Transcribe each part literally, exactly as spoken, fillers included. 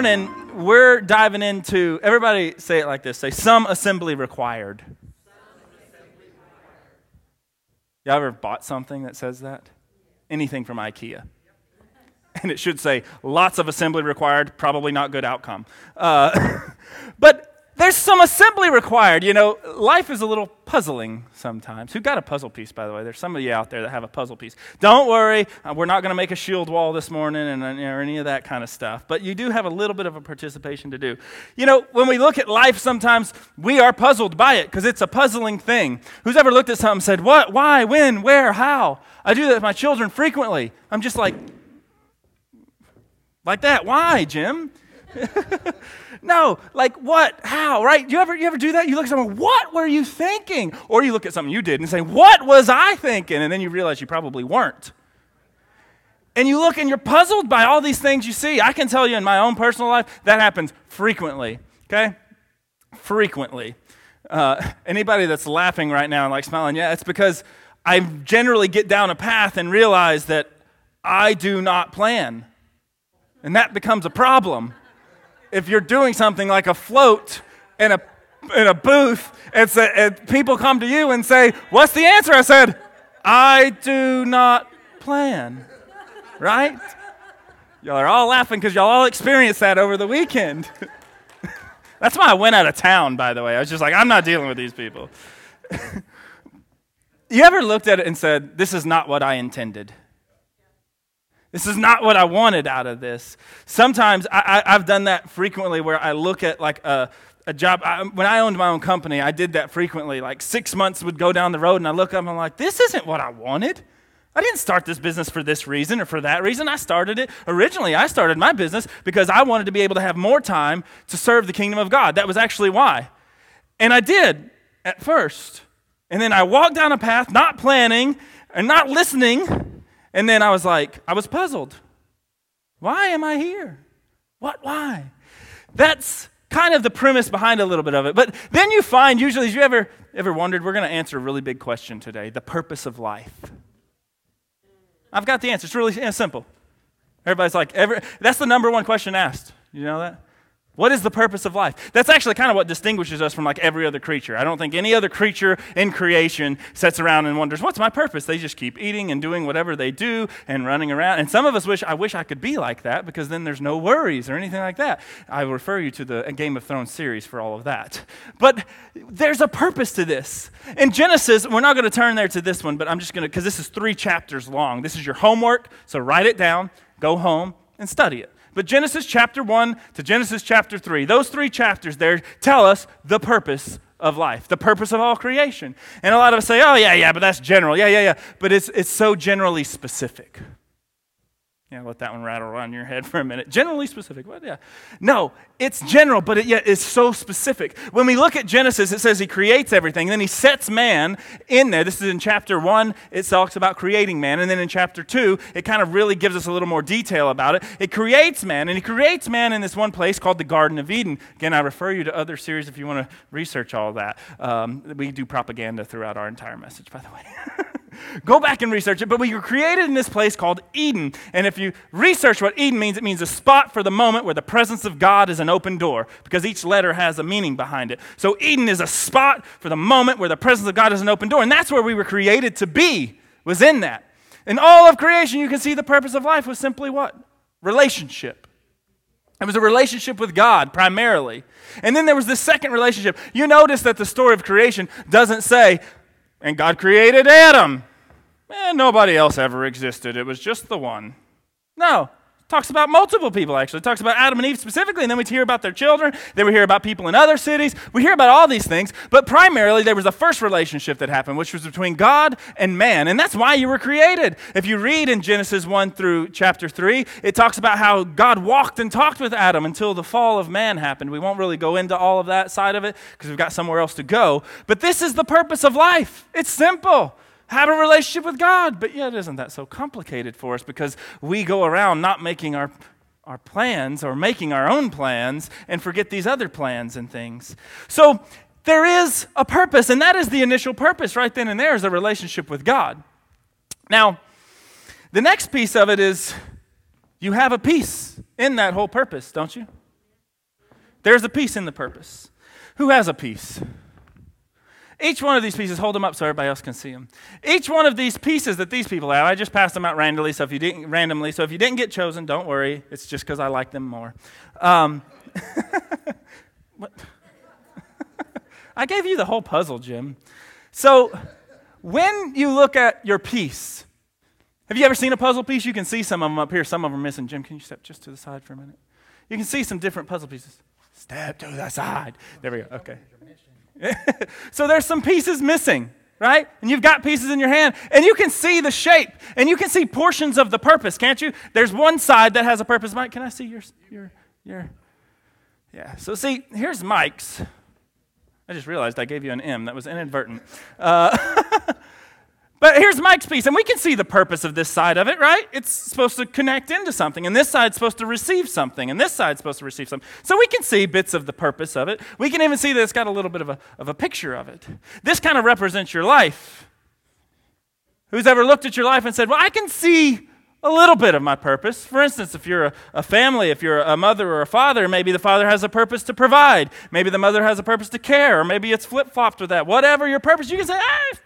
morning, we're diving into, everybody say it like this, say, some assembly required. Y'all ever bought something that says that? Anything from IKEA. And it should say, lots of assembly required, probably not good outcome. Uh, but there's some assembly required. You know, life is a little puzzling sometimes. Who got a puzzle piece, by the way? There's some of you out there that have a puzzle piece. Don't worry, uh, we're not going to make a shield wall this morning and uh, or any of that kind of stuff. But you do have a little bit of a participation to do. You know, when we look at life, sometimes we are puzzled by it because it's a puzzling thing. Who's ever looked at something and said, what, why, when, where, how? I do that with my children frequently. I'm just like... Like that? Why, Jim? No, like what? How? Right? You ever you ever do that? You look at someone, what were you thinking? Or you look at something you did and say, what was I thinking? And then you realize you probably weren't. And you look and you're puzzled by all these things you see. I can tell you in my own personal life, that happens frequently, okay? Frequently. Uh, anybody that's laughing right now and like smiling, yeah, it's because I generally get down a path and realize that I do not plan. And that becomes a problem if you're doing something like a float in a in a booth, and, so, and people come to you and say, "What's the answer?" I said, "I do not plan." Right? Y'all are all laughing because y'all all experienced that over the weekend. That's why I went out of town, by the way. I was just like, "I'm not dealing with these people." You ever looked at it and said, "This is not what I intended. This is not what I wanted out of this." Sometimes I, I, I've done that frequently where I look at like a, a job. I, when I owned my own company, I did that frequently. Like six months would go down the road and I look up and I'm like, this isn't what I wanted. I didn't start this business for this reason or for that reason. I started it. Originally, I started my business because I wanted to be able to have more time to serve the kingdom of God. That was actually why. And I did at first. And then I walked down a path, not planning and not listening. And then I was like, I was puzzled. Why am I here? What, why? That's kind of the premise behind a little bit of it. But then you find, usually, if you ever ever wondered, we're going to answer a really big question today, the purpose of life. I've got the answer. It's really yeah, simple. Everybody's like, every, that's the number one question asked. You know that? What is the purpose of life? That's actually kind of what distinguishes us from like every other creature. I don't think any other creature in creation sits around and wonders, what's my purpose? They just keep eating and doing whatever they do and running around. And some of us wish, I wish I could be like that because then there's no worries or anything like that. I refer you to the Game of Thrones series for all of that. But there's a purpose to this. In Genesis, we're not going to turn there to this one, but I'm just going to, because this is three chapters long. This is your homework, so write it down, go home, and study it. But Genesis chapter one to Genesis chapter three, those three chapters there tell us the purpose of life, the purpose of all creation. And a lot of us say, oh, yeah, yeah, but that's general. Yeah, yeah, yeah. But it's it's so generally specific. Yeah, let that one rattle around your head for a minute. Generally specific, what? Yeah. No, it's general, but it yet is so specific. When we look at Genesis, it says he creates everything, and then he sets man in there. This is in chapter one, it talks about creating man, and then in chapter two, it kind of really gives us a little more detail about it. It creates man, and he creates man in this one place called the Garden of Eden. Again, I refer you to other series if you want to research all that. Um, we do propaganda throughout our entire message, by the way. Go back and research it, but we were created in this place called Eden. And if you research what Eden means, it means a spot for the moment where the presence of God is an open door, because each letter has a meaning behind it. So Eden is a spot for the moment where the presence of God is an open door, and that's where we were created to be, was in that. In all of creation, you can see the purpose of life was simply what? Relationship. It was a relationship with God, primarily. And then there was this second relationship. You notice that the story of creation doesn't say, and God created Adam. And nobody else ever existed. It was just the one. No. Talks about multiple people, actually. It talks about Adam and Eve specifically, and then we hear about their children. Then we hear about people in other cities. We hear about all these things, but primarily there was a first relationship that happened, which was between God and man, and that's why you were created. If you read in Genesis one through chapter three, it talks about how God walked and talked with Adam until the fall of man happened. We won't really go into all of that side of it because we've got somewhere else to go, but this is the purpose of life. It's simple. Have a relationship with God. But yet, isn't that so complicated for us because we go around not making our, our plans or making our own plans and forget these other plans and things. So there is a purpose, and that is the initial purpose right then and there is a relationship with God. Now, the next piece of it is you have a piece in that whole purpose, don't you? There's a piece in the purpose. Who has a piece? Each one of these pieces, hold them up so everybody else can see them. Each one of these pieces that these people have, I just passed them out randomly, so if you didn't, randomly, so if you didn't get chosen, don't worry. It's just because I like them more. Um, what? I gave you the whole puzzle, Jim. So when you look at your piece, have you ever seen a puzzle piece? You can see some of them up here. Some of them are missing. Jim, can you step just to the side for a minute? You can see some different puzzle pieces. Step to the side. There we go. Okay. So there's some pieces missing, right? And you've got pieces in your hand, and you can see the shape, and you can see portions of the purpose, can't you? There's one side that has a purpose. Mike, can I see your, your, your, yeah. So see, here's Mike's. I just realized I gave you an M. That was inadvertent. Uh, but here's Mike's piece, and we can see the purpose of this side of it, right? It's supposed to connect into something, and this side's supposed to receive something, and this side's supposed to receive something. So we can see bits of the purpose of it. We can even see that it's got a little bit of a, of a picture of it. This kind of represents your life. Who's ever looked at your life and said, well, I can see a little bit of my purpose. For instance, if you're a, a family, if you're a mother or a father, maybe the father has a purpose to provide. Maybe the mother has a purpose to care, or maybe it's flip-flopped with that. Whatever your purpose, you can say, ah,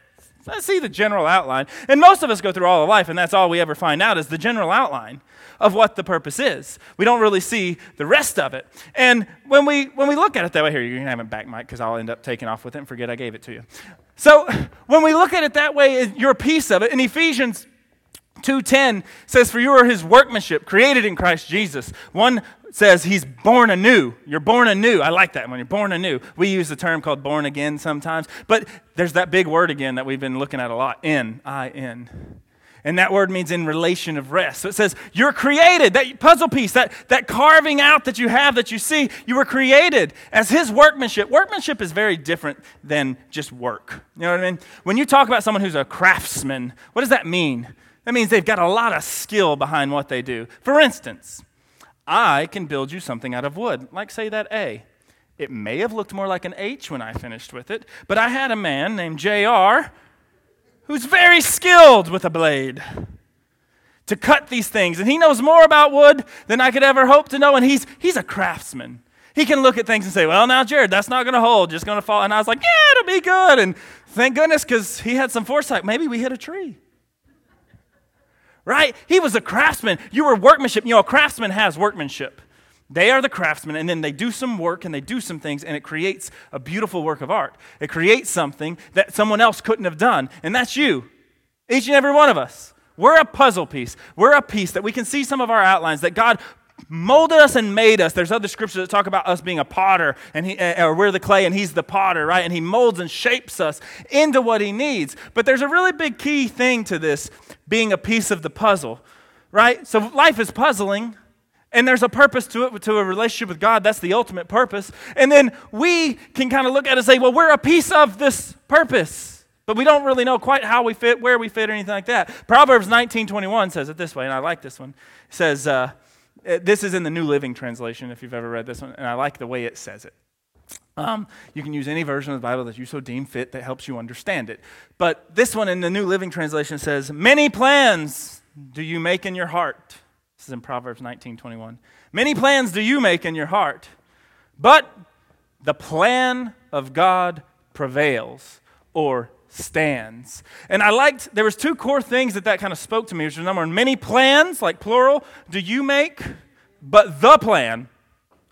I see the general outline. And most of us go through all of life, and that's all we ever find out is the general outline of what the purpose is. We don't really see the rest of it. And when we when we look at it that way, here, you're going to have it back, Mike, because I'll end up taking off with it and forget I gave it to you. So when we look at it that way, your piece of it, in Ephesians two ten says, for you are his workmanship, created in Christ Jesus. One says he's born anew. You're born anew. I like that when you're born anew. We use the term called born again sometimes, but there's that big word again that we've been looking at a lot, in, I N. And that word means in relation of rest. So it says you're created, that puzzle piece, that, that carving out that you have that you see, you were created as his workmanship. Workmanship is very different than just work. You know what I mean? When you talk about someone who's a craftsman, what does that mean? That means they've got a lot of skill behind what they do. For instance, I can build you something out of wood, like, say, that A. It may have looked more like an H when I finished with it, but I had a man named J R who's very skilled with a blade to cut these things, and he knows more about wood than I could ever hope to know, and he's he's a craftsman. He can look at things and say, well, now, Jared, that's not going to hold, just going to fall. And I was like, yeah, it'll be good, and thank goodness, because he had some foresight. Maybe we hit a tree. Right? He was a craftsman. You were workmanship. You know, a craftsman has workmanship. They are the craftsman, and then they do some work, and they do some things, and it creates a beautiful work of art. It creates something that someone else couldn't have done, and that's you, each and every one of us. We're a puzzle piece. We're a piece that we can see some of our outlines, that God molded us and made us. There's other scriptures that talk about us being a potter, and he, or we're the clay, and he's the potter, right? And he molds and shapes us into what he needs. But there's a really big key thing to this being a piece of the puzzle, right? So life is puzzling, and there's a purpose to it, to a relationship with God. That's the ultimate purpose. And then we can kind of look at it and say, well, we're a piece of this purpose. But we don't really know quite how we fit, where we fit, or anything like that. Proverbs nineteen twenty-one says it this way, and I like this one. It says, uh, this is in the New Living Translation, if you've ever read this one, and I like the way it says it. Um, you can use any version of the Bible that you so deem fit that helps you understand it. But this one in the New Living Translation says, many plans do you make in your heart. This is in Proverbs nineteen twenty-one. Many plans do you make in your heart, but the plan of God prevails or stands. And I liked, there was two core things that that kind of spoke to me, which was number one, many plans, like plural, do you make, but the plan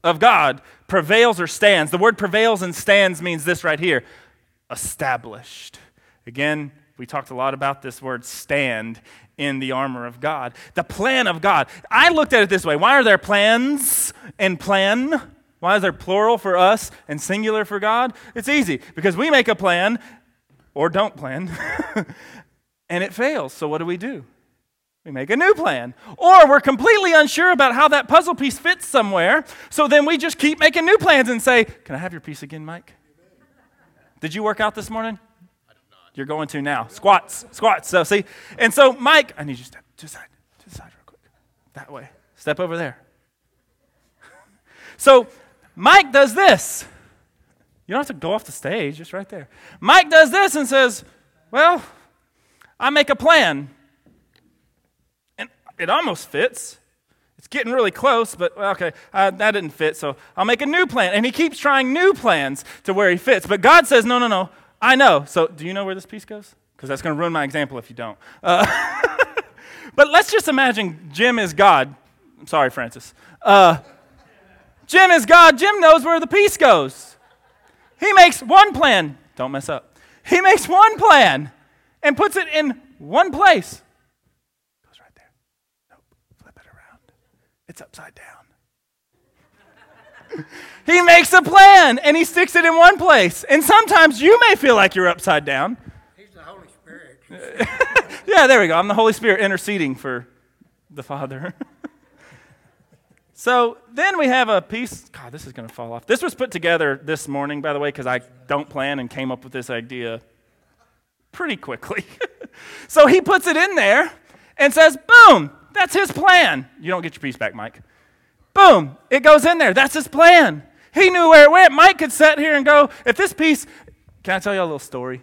of God prevails or stands. The word prevails and stands means this right here, established. Again, we talked a lot about this word stand in the armor of God. The plan of God. I looked at it this way. Why are there plans and plan? Why is there plural for us and singular for God? It's easy, because we make a plan or don't plan, and it fails. So what do we do? We make a new plan. Or we're completely unsure about how that puzzle piece fits somewhere, so then we just keep making new plans and say, can I have your piece again, Mike? Did you work out this morning? I did not. You're going to now. Squats, squats. So see? And so, Mike, I need you to step to the side, to the side real quick. That way. Step over there. So Mike does this. You don't have to go off the stage, it's right there. Mike does this and says, well, I make a plan. And it almost fits. It's getting really close, but okay, uh, that didn't fit, so I'll make a new plan. And he keeps trying new plans to where he fits. But God says, no, no, no, I know. So do you know where this piece goes? Because that's going to ruin my example if you don't. Uh, but let's just imagine Jim is God. I'm sorry, Francis. Uh, Jim is God. Jim knows where the piece goes. He makes one plan. Don't mess up. He makes one plan and puts it in one place. It's upside down. He makes a plan, and he sticks it in one place. And sometimes you may feel like you're upside down. He's the Holy Spirit. Yeah, there we go. I'm the Holy Spirit interceding for the Father. So then we have a piece. God, this is going to fall off. This was put together this morning, by the way, because I don't plan and came up with this idea pretty quickly. So he puts it in there and says, boom. That's his plan. You don't get your piece back, Mike. Boom. It goes in there. That's his plan. He knew where it went. Mike could sit here and go, if this piece... Can I tell you a little story?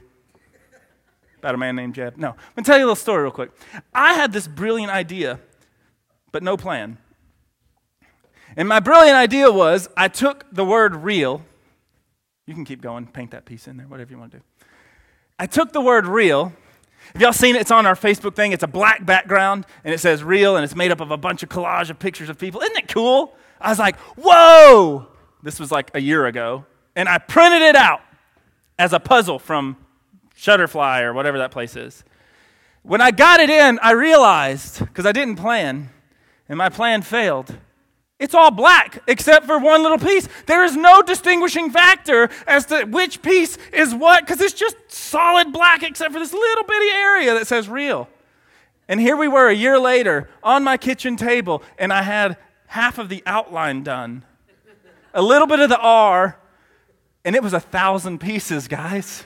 About a man named Jeb? No. I'm going to tell you a little story real quick. I had this brilliant idea, but no plan. And my brilliant idea was, I took the word real. You can keep going. Paint that piece in there. Whatever you want to do. I took the word real... Have y'all seen it? It's on our Facebook thing. It's a black background, and it says real, and it's made up of a bunch of collage of pictures of people. Isn't it cool? I was like, whoa! This was like a year ago, and I printed it out as a puzzle from Shutterfly or whatever that place is. When I got it in, I realized, because I didn't plan, and my plan failed, it's all black except for one little piece. There is no distinguishing factor as to which piece is what, because it's just solid black except for this little bitty area that says real. And here we were a year later on my kitchen table, and I had half of the outline done, a little bit of the R, and it was a thousand pieces, guys.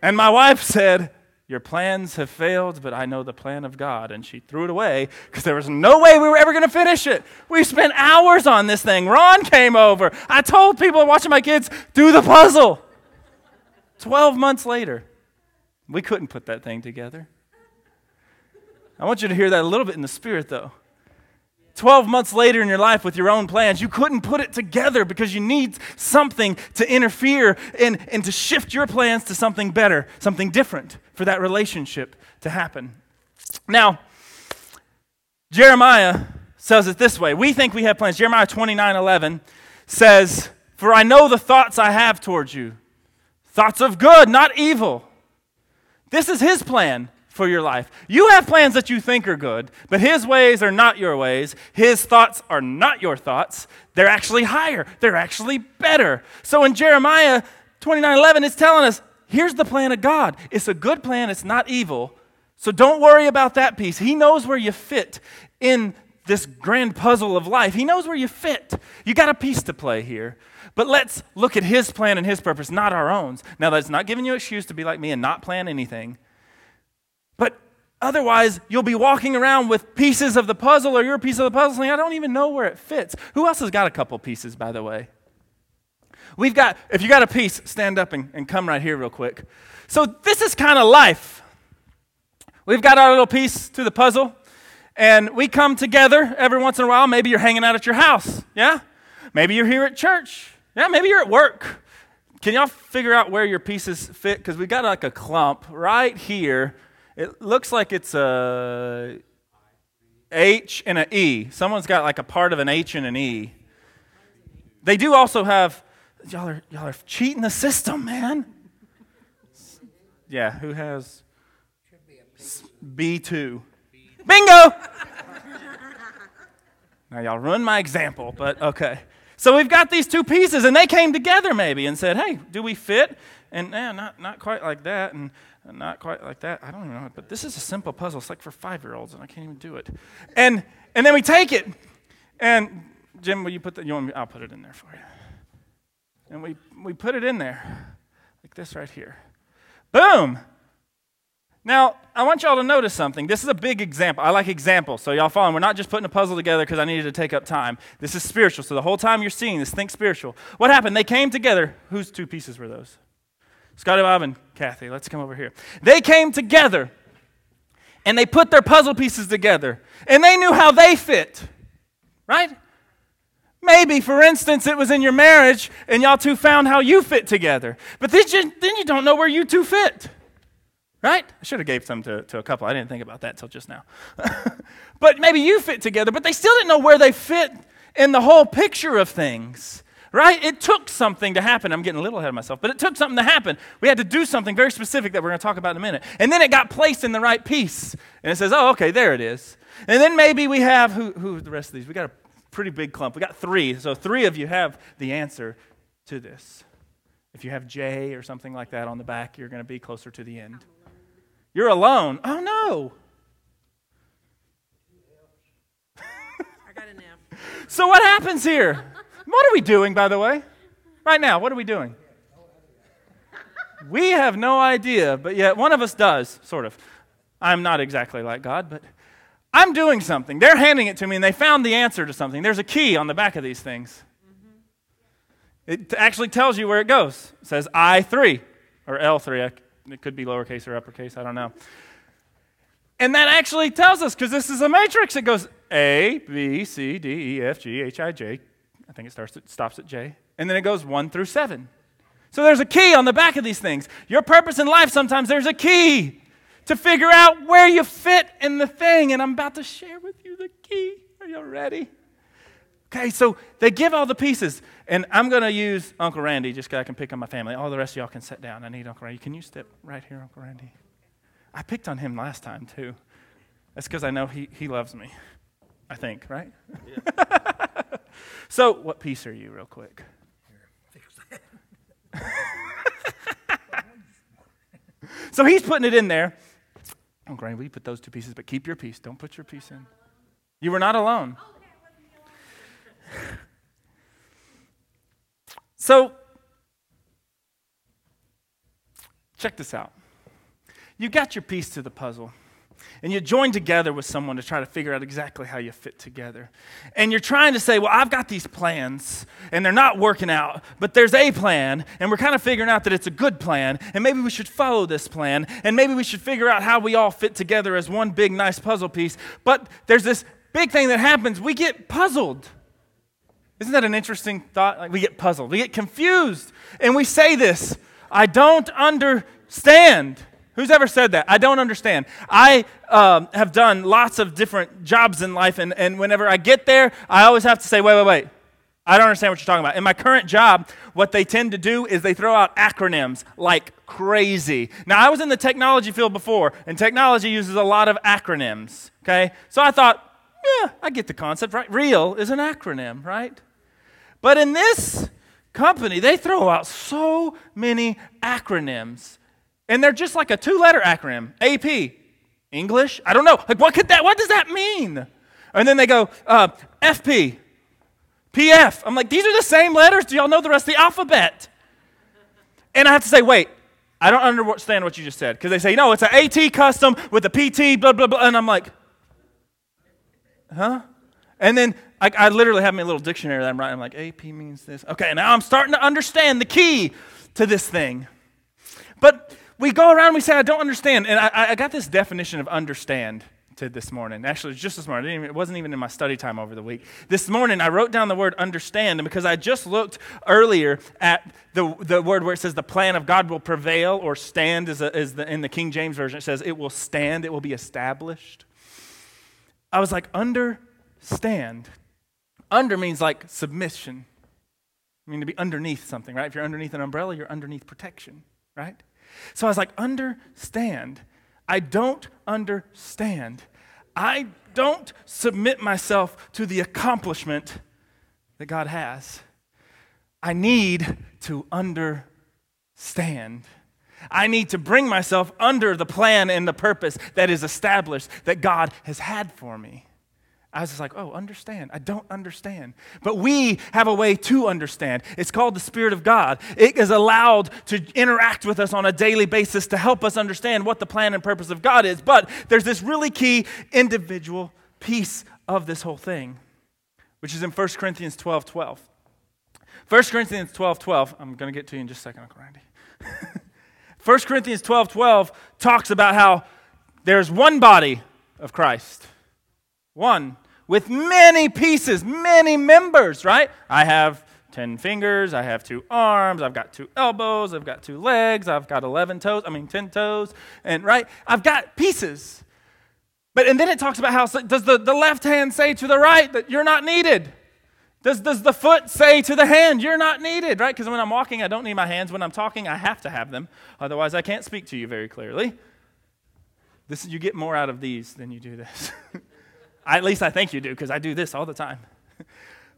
And my wife said, your plans have failed, but I know the plan of God. And she threw it away because there was no way we were ever going to finish it. We spent hours on this thing. Ron came over. I told people watching my kids, do the puzzle. Twelve months later, we couldn't put that thing together. I want you to hear that a little bit in the spirit, though. Twelve months later in your life with your own plans, you couldn't put it together because you need something to interfere and, and to shift your plans to something better, something different for that relationship to happen. Now, Jeremiah says it this way. We think we have plans. Jeremiah twenty-nine eleven says, for I know the thoughts I have towards you, thoughts of good, not evil. This is his plan for your life. You have plans that you think are good, but his ways are not your ways. His thoughts are not your thoughts. They're actually higher. They're actually better. So in Jeremiah twenty-nine eleven, it's telling us, here's the plan of God. It's a good plan. It's not evil. So don't worry about that piece. He knows where you fit in this grand puzzle of life. He knows where you fit. You got a piece to play here. But let's look at his plan and his purpose, not our own. Now, that's not giving you an excuse to be like me and not plan anything. But otherwise, you'll be walking around with pieces of the puzzle or your piece of the puzzle saying, I don't even know where it fits. Who else has got a couple pieces, by the way? We've got, if you got a piece, stand up and, and come right here real quick. So this is kind of life. We've got our little piece to the puzzle, and we come together every once in a while. Maybe you're hanging out at your house, yeah? Maybe you're here at church. Yeah, maybe you're at work. Can y'all figure out where your pieces fit? Because we got like a clump right here. It looks like it's a H and an E. Someone's got like a part of an H and an E. They do also have, y'all are, y'all are cheating the system, man. Yeah, who has B two? Bingo! Now y'all ruined my example, but okay. So we've got these two pieces, and they came together maybe and said, hey, do we fit? And eh, not not quite like that, and not quite like that. I don't even know. But this is a simple puzzle. It's like for five-year-olds, and I can't even do it. And and then we take it. And, Jim, will you put that? You want me? I'll put it in there for you. And we, we put it in there, like this right here. Boom. Now, I want y'all to notice something. This is a big example. I like examples. So y'all following. We're not just putting a puzzle together because I needed to take up time. This is spiritual. So the whole time you're seeing this, think spiritual. What happened? They came together. Whose two pieces were those? Scotty, Bob, and Kathy, let's come over here. They came together, and they put their puzzle pieces together, and they knew how they fit, right? Maybe, for instance, it was in your marriage, and y'all two found how you fit together. But then you, then you don't know where you two fit, right? I should have gave some to, to a couple. I didn't think about that until just now. But maybe you fit together, but they still didn't know where they fit in the whole picture of things, right? It took something to happen. I'm getting a little ahead of myself, but it took something to happen. We had to do something very specific that we're going to talk about in a minute. And then it got placed in the right piece. And it says, oh, okay, there it is. And then maybe we have, who, who the rest of these? We got a pretty big clump. We got three. So three of you have the answer to this. If you have J or something like that on the back, you're going to be closer to the end. You're alone. Oh, no. I got an F. So what happens here? What are we doing, by the way? Right now, what are we doing? We have no idea, but yet one of us does, sort of. I'm not exactly like God, but I'm doing something. They're handing it to me, and they found the answer to something. There's a key on the back of these things. It actually tells you where it goes. It says I three, or L three. It could be lowercase or uppercase, I don't know. And that actually tells us, because this is a matrix. It goes A, B, C, D, E, F, G, H, I, J, I think it starts at, stops at J. And then it goes one through seven. So there's a key on the back of these things. Your purpose in life, sometimes there's a key to figure out where you fit in the thing. And I'm about to share with you the key. Are you ready? Okay, so they give all the pieces. And I'm going to use Uncle Randy just because I can pick on my family. All the rest of y'all can sit down. I need Uncle Randy. Can you step right here, Uncle Randy? I picked on him last time, too. That's because I know he, he loves me, I think, right? Yeah. So, what piece are you, real quick? So he's putting it in there. Oh, Graham, we put those two pieces, but keep your piece. Don't put your piece in. You were not alone. So, check this out. You got your piece to the puzzle. And you join together with someone to try to figure out exactly how you fit together. And you're trying to say, well, I've got these plans, and they're not working out, but there's a plan, and we're kind of figuring out that it's a good plan, and maybe we should follow this plan, and maybe we should figure out how we all fit together as one big, nice puzzle piece. But there's this big thing that happens. We get puzzled. Isn't that an interesting thought? Like, we get puzzled. We get confused. And we say this, I don't understand. Who's ever said that? I don't understand. I um, have done lots of different jobs in life, and, and whenever I get there, I always have to say, wait, wait, wait. I don't understand what you're talking about. In my current job, what they tend to do is they throw out acronyms like crazy. Now, I was in the technology field before, and technology uses a lot of acronyms, okay? So I thought, yeah, I get the concept, right? REAL is an acronym, right? But in this company, they throw out so many acronyms. And they're just like a two-letter acronym, A P, English. I don't know. Like, what could that? What does that mean? And then they go uh, F P, P F. I'm like, these are the same letters. Do y'all know the rest of the alphabet? And I have to say, wait, I don't understand what you just said because they say, no, it's an A T custom with a P T, blah blah blah. And I'm like, huh? And then I, I literally have my little dictionary that I'm writing. I'm like, A P means this. Okay, now I'm starting to understand the key to this thing, but. We go around and we say, I don't understand. And I, I got this definition of understand to this morning. Actually, it was just this morning. I didn't even, it wasn't even in my study time over the week. This morning, I wrote down the word understand. And because I just looked earlier at the, the word where it says the plan of God will prevail or stand is, a, is the, in the King James Version. It says it will stand. It will be established. I was like, understand. Under means like submission. I mean, to be underneath something, right? If you're underneath an umbrella, you're underneath protection, right? So I was like, understand. I don't understand. I don't submit myself to the accomplishment that God has. I need to understand. I need to bring myself under the plan and the purpose that is established that God has had for me. I was just like, oh, understand. I don't understand. But we have a way to understand. It's called the Spirit of God. It is allowed to interact with us on a daily basis to help us understand what the plan and purpose of God is. But there's this really key individual piece of this whole thing, which is in First Corinthians twelve twelve. First Corinthians twelve twelve. I'm going to get to you in just a second, Uncle Randy. First Corinthians twelve twelve talks about how There is one body of Christ, one, with many pieces, many members, right? I have ten fingers, I have two arms, I've got two elbows, I've got two legs, I've got eleven toes, I mean ten toes, and right? I've got pieces. But and then it talks about how, does the, the left hand say to the right that you're not needed? Does, does the foot say to the hand, you're not needed, right? Because when I'm walking, I don't need my hands. When I'm talking, I have to have them. Otherwise, I can't speak to you very clearly. This, you get more out of these than you do this. At least I think you do, because I do this all the time.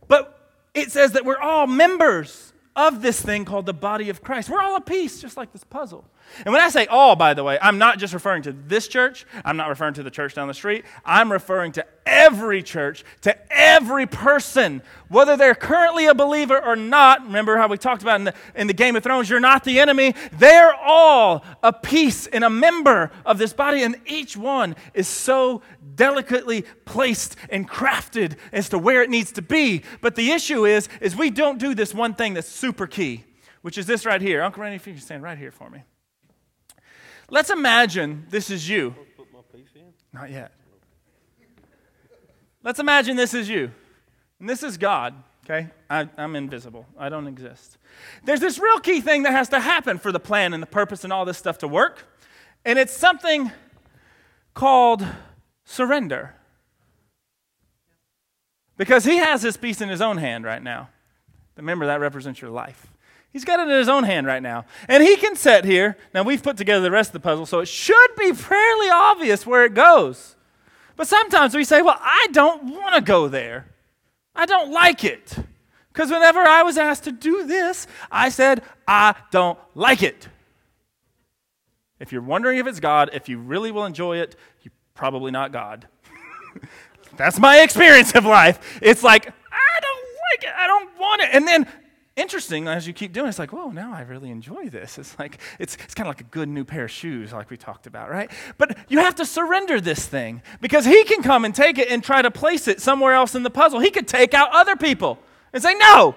But it says that we're all members of this thing called the body of Christ. We're all a piece, just like this puzzle. And when I say all, by the way, I'm not just referring to this church. I'm not referring to the church down the street. I'm referring to every church, to every person, whether they're currently a believer or not. Remember how we talked about in the, in the Game of Thrones, you're not the enemy. They're all a piece and a member of this body, and each one is so delicately placed and crafted as to where it needs to be. But the issue is, is we don't do this one thing that's super key, which is this right here. Uncle Randy, if you can stand right here for me. Let's imagine this is you. Put my piece in? Not yet. Let's imagine this is you. And this is God, okay? I, I'm invisible. I don't exist. There's this real key thing that has to happen for the plan and the purpose and all this stuff to work. And it's something called surrender. Because he has his piece in his own hand right now. Remember, that represents your life. He's got it in his own hand right now. And he can sit here. Now, we've put together the rest of the puzzle, so it should be fairly obvious where it goes. But sometimes we say, well, I don't want to go there. I don't like it. Because whenever I was asked to do this, I said, I don't like it. If you're wondering if it's God, if you really will enjoy it, you're probably not God. That's my experience of life. It's like, I don't like it. I don't want it. And then, interesting, as you keep doing it, it's like, whoa, now I really enjoy this. It's like, it's it's kind of like a good new pair of shoes like we talked about, right? But you have to surrender this thing because he can come and take it and try to place it somewhere else in the puzzle. He could take out other people and say, no,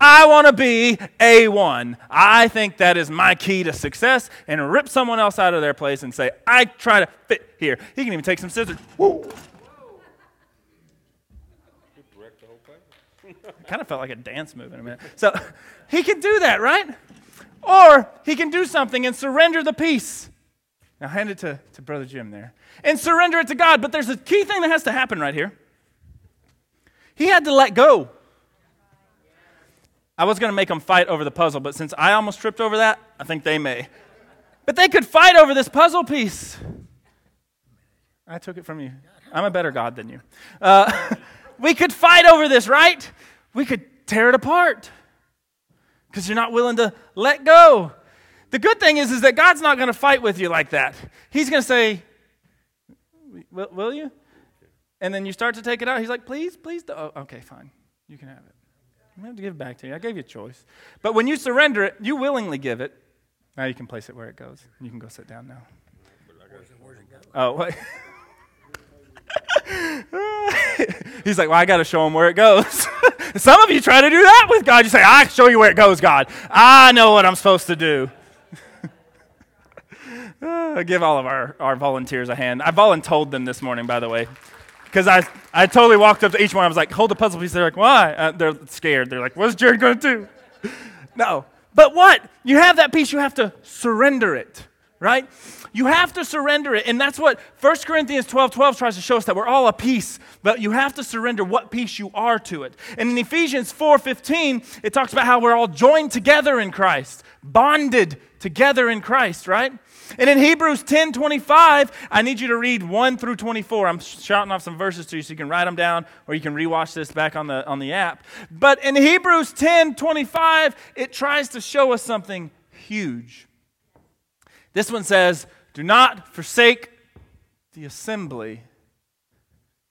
I want to be A one. I think that is my key to success, and rip someone else out of their place and say, I try to fit here. He can even take some scissors. Whoa. I kind of felt like a dance move in a minute. So he can do that, right? Or he can do something and surrender the piece. Now hand it to, to Brother Jim there. And surrender it to God. But there's a key thing that has to happen right here. He had to let go. I was going to make them fight over the puzzle, but since I almost tripped over that, I think they may. But they could fight over this puzzle piece. I took it from you. I'm a better God than you. Uh We could fight over this, right? We could tear it apart because you're not willing to let go. The good thing is, is that God's not going to fight with you like that. He's going to say, will, will you? And then you start to take it out. He's like, please, please. Oh, okay, fine. You can have it. I'm going to have to give it back to you. I gave you a choice. But when you surrender it, you willingly give it. Now you can place it where it goes. You can go sit down now. Oh, wait. He's like, well, I got to show him where it goes. Some of you try to do that with God. You say, I show you where it goes, God. I know what I'm supposed to do. uh, give all of our, our volunteers a hand. I voluntold them this morning, by the way, because I, I totally walked up to each one. I was like, hold the puzzle piece. They're like, why? Uh, they're scared. They're like, what's Jared going to do? No. But what? You have that piece. You have to surrender it. Right? You have to surrender it. And that's what First Corinthians twelve twelve tries to show us, that we're all a piece, but you have to surrender what piece you are to it. And in Ephesians four fifteen, it talks about how we're all joined together in Christ, bonded together in Christ, right? And in Hebrews ten twenty-five, I need you to read one through twenty-four. I'm shouting off some verses to you so you can write them down, or you can rewatch this back on the on the app. But in Hebrews ten twenty-five, it tries to show us something huge. This one says, do not forsake the assembly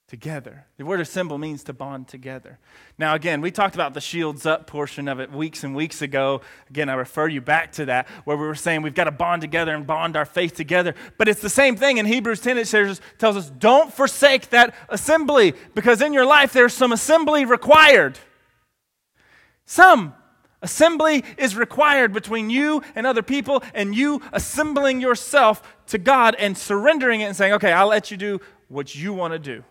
together. The word assemble means to bond together. Now, again, we talked about the shields up portion of it weeks and weeks ago. Again, I refer you back to that, where we were saying we've got to bond together and bond our faith together. But it's the same thing in Hebrews ten. It says, tells us, don't forsake that assembly, because in your life there's some assembly required. Some Assembly is required between you and other people, and you assembling yourself to God and surrendering it and saying, okay, I'll let you do what you want to do.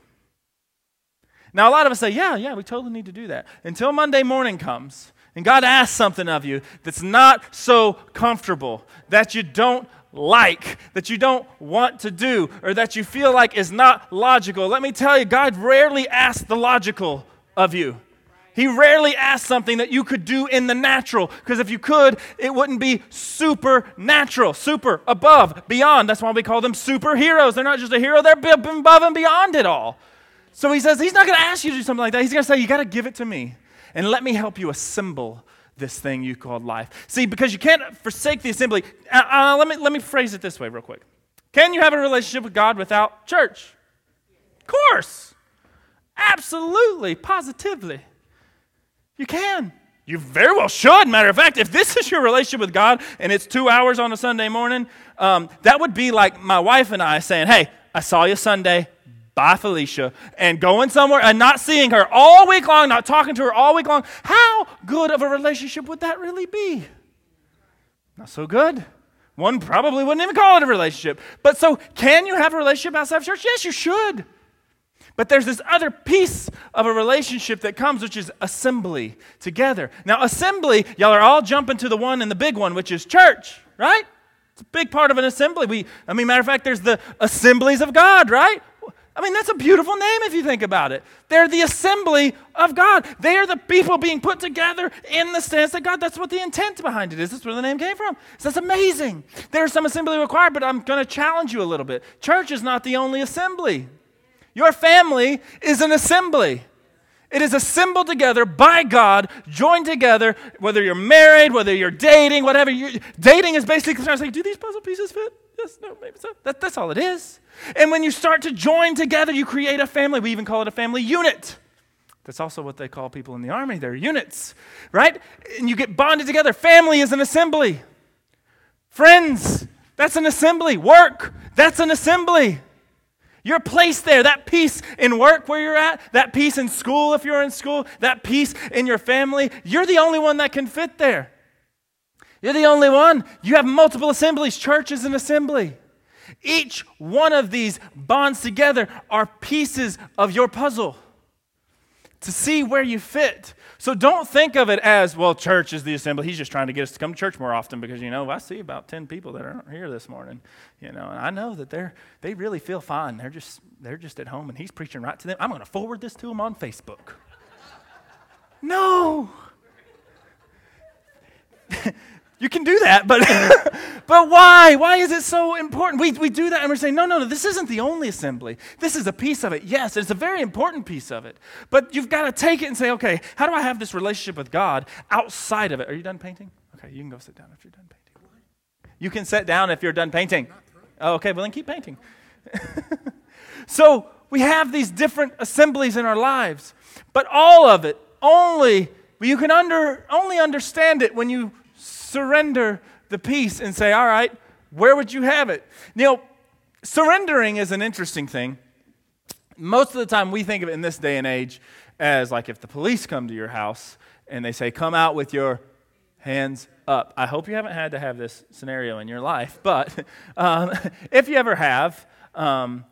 Now, a lot of us say, yeah, yeah, we totally need to do that. Until Monday morning comes and God asks something of you that's not so comfortable, that you don't like, that you don't want to do, or that you feel like is not logical. Let me tell you, God rarely asks the logical of you. He rarely asks something that you could do in the natural, because if you could, it wouldn't be supernatural, super, above, beyond. That's why we call them superheroes. They're not just a hero, they're above and beyond it all. So he says, he's not going to ask you to do something like that. He's going to say, you got to give it to me, and let me help you assemble this thing you called life. See, because you can't forsake the assembly. Uh, uh, let me let me phrase it this way real quick. Can you have a relationship with God without church? Of course. Absolutely, positively. You can. You very well should. Matter of fact, if this is your relationship with God and it's two hours on a Sunday morning, um, that would be like my wife and I saying, hey, I saw you Sunday. Bye, Felicia. And going somewhere and not seeing her all week long, not talking to her all week long. How good of a relationship would that really be? Not so good. One probably wouldn't even call it a relationship. But so can you have a relationship outside of church? Yes, you should. But there's this other piece of a relationship that comes, which is assembly together. Now, assembly, y'all are all jumping to the one and the big one, which is church, right? It's a big part of an assembly. We, I mean, matter of fact, there's the Assemblies of God, right? I mean, that's a beautiful name if you think about it. They're the assembly of God. They are the people being put together in the sense of God. That's what the intent behind it is. That's where the name came from. So that's amazing. There's some assembly required, but I'm going to challenge you a little bit. Church is not the only assembly. Your family is an assembly. It is assembled together by God, joined together, whether you're married, whether you're dating, whatever. You're, dating is basically trying to say, do these puzzle pieces fit? Yes, no, maybe so. That, that's all it is. And when you start to join together, you create a family. We even call it a family unit. That's also what they call people in the army. They're units, right? And you get bonded together. Family is an assembly. Friends, that's an assembly. Work, that's an assembly. Your place there, that piece in work where you're at, that piece in school if you're in school, that piece in your family, you're the only one that can fit there. You're the only one. You have multiple assemblies. Church is an assembly. Each one of these bonds together are pieces of your puzzle to see where you fit. So don't think of it as, well, church is the assembly. He's just trying to get us to come to church more often because, you know, I see about ten people that aren't here this morning. You know, and I know that they're they really feel fine. They're just they're just at home and he's preaching right to them. I'm going to forward this to them on Facebook. No. You can do that, but but why? Why is it so important? We we do that and we're saying, no, no, no, this isn't the only assembly. This is a piece of it. Yes, it's a very important piece of it. But you've got to take it and say, okay, how do I have this relationship with God outside of it? Are you done painting? Okay, you can go sit down if you're done painting. You can sit down if you're done painting. Oh, okay, well then keep painting. So we have these different assemblies in our lives, but all of it, only you can under only understand it when you surrender the piece and say, all right, where would you have it? You know, surrendering is an interesting thing. Most of the time we think of it in this day and age as like if the police come to your house and they say, come out with your hands up. I hope you haven't had to have this scenario in your life, but um, if you ever have, um,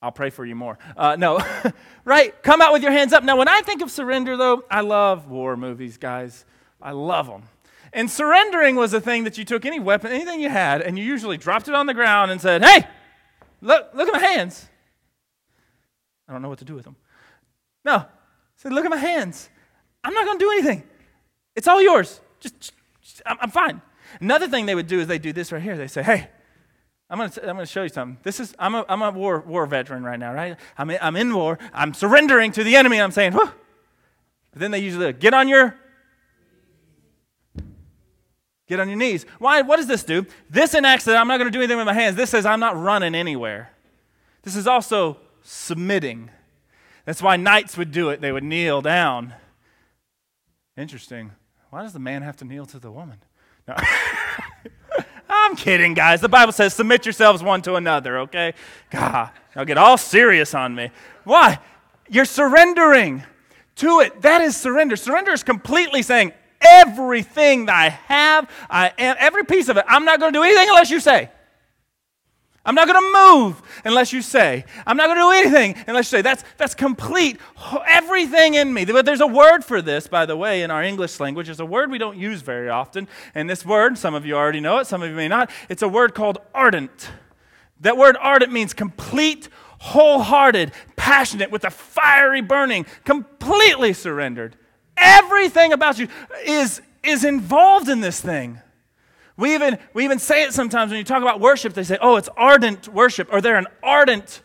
I'll pray for you more. Uh, no, right? Come out with your hands up. Now, when I think of surrender, though, I love war movies, guys. I love them. And surrendering was a thing that you took any weapon, anything you had, and you usually dropped it on the ground and said, hey, look, look at my hands. I don't know what to do with them. No, I said, look at my hands. I'm not going to do anything. It's all yours. Just, just, just I'm, I'm fine. Another thing they would do is they do this right here. They say, hey, I'm going to I'm going to show you something. This is I'm a I'm a war war veteran right now, right? I'm in, I'm in war. I'm surrendering to the enemy. And I'm saying, whew. But then they usually get on your Get on your knees. Why? What does this do? This enacts that I'm not going to do anything with my hands. This says I'm not running anywhere. This is also submitting. That's why knights would do it. They would kneel down. Interesting. Why does the man have to kneel to the woman? No. I'm kidding, guys. The Bible says submit yourselves one to another, okay? God, y'all get all serious on me. Why? You're surrendering to it. That is surrender. Surrender is completely saying, everything I have, I am, every piece of it. I'm not going to do anything unless you say. I'm not going to move unless you say. I'm not going to do anything unless you say. That's that's complete, everything in me. But there's a word for this, by the way, in our English language. It's a word we don't use very often. And this word, some of you already know it, some of you may not. It's a word called ardent. That word ardent means complete, wholehearted, passionate, with a fiery burning, completely surrendered. Everything about you is, is involved in this thing. We even we even say it sometimes when you talk about worship. They say, oh, it's ardent worship, or they're an ardent,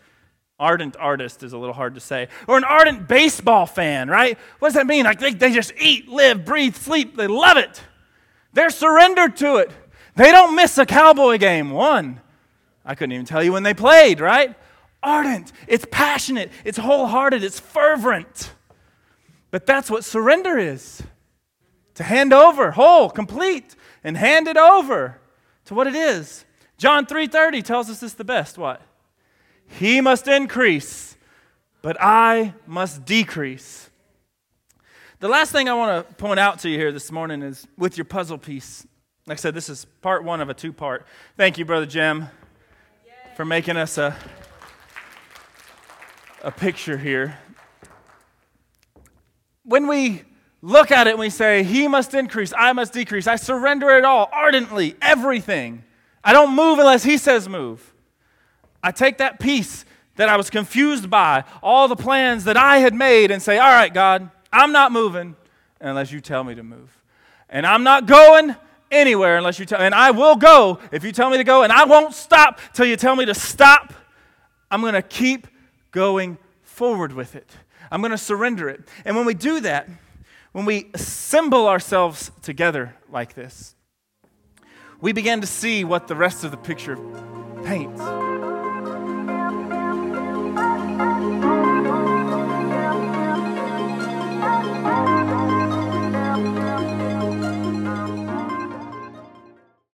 ardent artist is a little hard to say, or an ardent baseball fan, right? What does that mean? Like they, they just eat, live, breathe, sleep. They love it. They're surrendered to it. They don't miss a Cowboy game. One, I couldn't even tell you when they played, right? Ardent. It's passionate. It's wholehearted. It's fervent. But that's what surrender is. To hand over, whole, complete, and hand it over to what it is. John three thirty tells us this the best. What? He must increase, but I must decrease. The last thing I want to point out to you here this morning is with your puzzle piece. Like I said, this is part one of a two-part. Thank you, Brother Jim, for making us a, a picture here. When we look at it and we say, he must increase, I must decrease. I surrender it all, ardently, everything. I don't move unless he says move. I take that piece that I was confused by, all the plans that I had made, and say, all right, God, I'm not moving unless you tell me to move. And I'm not going anywhere unless you tell me. And I will go if you tell me to go, and I won't stop till you tell me to stop. I'm going to keep going forward with it. I'm going to surrender it. And when we do that, when we assemble ourselves together like this, we begin to see what the rest of the picture paints.